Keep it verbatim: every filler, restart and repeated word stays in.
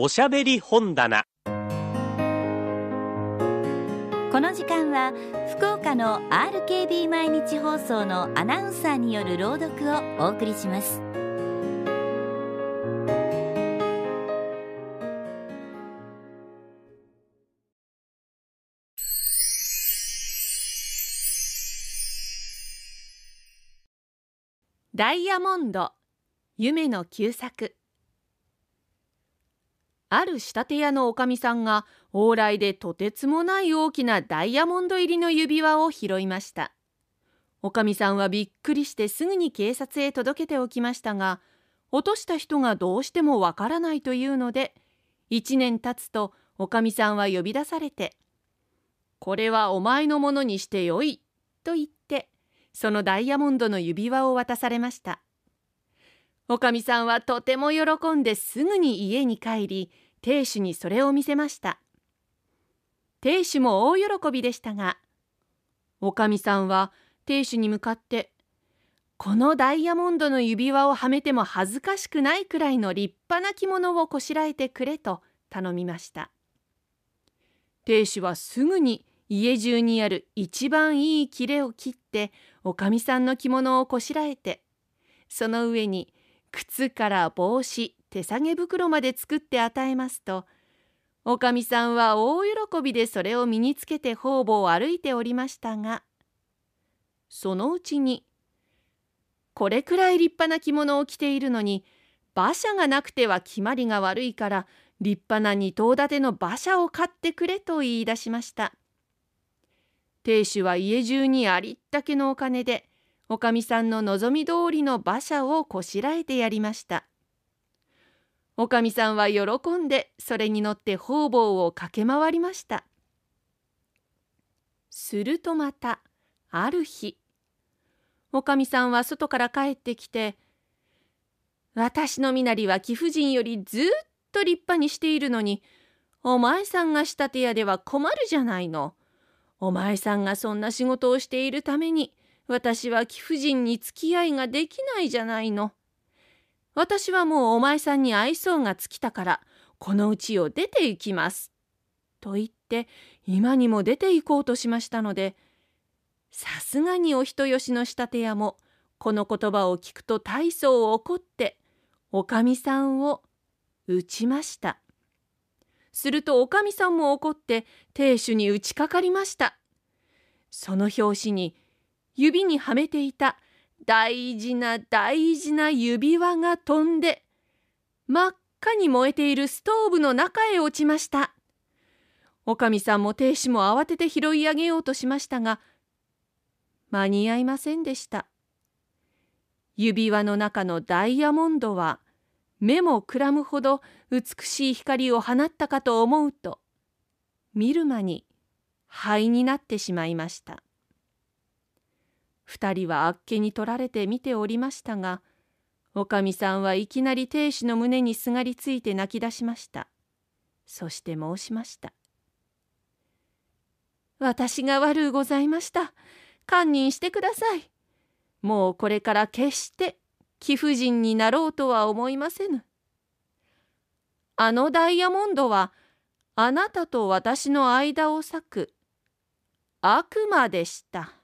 おしゃべり本棚。この時間は福岡の アールケービー 毎日放送のアナウンサーによる朗読をお送りします。ダイヤモンド、夢の旧作。ある仕立て屋のおかみさんが往来でとてつもない大きなダイヤモンド入りの指輪を拾いました。おかみさんはびっくりしてすぐに警察へ届けておきましたが、落とした人がどうしてもわからないというので、いちねん経つとおかみさんは呼び出されて、これはお前のものにしてよいと言って、そのダイヤモンドの指輪を渡されました。おかみさんはとても喜んですぐに家に帰り、亭主にそれを見せました。亭主も大喜びでしたが、おかみさんは亭主に向かって、このダイヤモンドの指輪をはめても恥ずかしくないくらいの立派な着物をこしらえてくれと頼みました。亭主はすぐに家中にある一番いい切れを切って、おかみさんの着物をこしらえて、その上に靴から帽子、手提げ袋まで作って与えますと、おかみさんは大喜びでそれを身につけて方々を歩いておりましたが、そのうちに、これくらい立派な着物を着ているのに、馬車がなくては決まりが悪いから、立派な二頭立ての馬車を買ってくれと言い出しました。亭主は家中にありったけのお金で、おかみさんの望み通りの馬車をこしらえてやりました。おかみさんは喜んで、それに乗って方々を駆け回りました。するとまた、ある日、おかみさんは外から帰ってきて、私の身なりは貴婦人よりずっと立派にしているのに、お前さんが仕立て屋では困るじゃないの。お前さんがそんな仕事をしているために、私は貴婦人に付き合いができないじゃないの。私はもうお前さんに愛想が尽きたから、このうちを出て行きます。と言って、今にも出て行こうとしましたので、さすがにお人よしの仕立て屋も、この言葉を聞くと大層怒って、おかみさんを打ちました。するとおかみさんも怒って亭主に打ちかかりました。その拍子に指にはめていた大事な大事な指輪が飛んで、真っ赤に燃えているストーブの中へ落ちました。おかみさんも亭主も慌てて拾い上げようとしましたが、間に合いませんでした。指輪の中のダイヤモンドは、目もくらむほど美しい光を放ったかと思うと、見る間に灰になってしまいました。二人はあっけに取られて見ておりましたが、おかみさんはいきなり亭主の胸にすがりついて泣き出しました。そして申しました。私が悪うございました。堪忍してください。もうこれから決して、貴婦人になろうとは思いませぬ。あのダイヤモンドはあなたと私の間を裂く悪魔でした。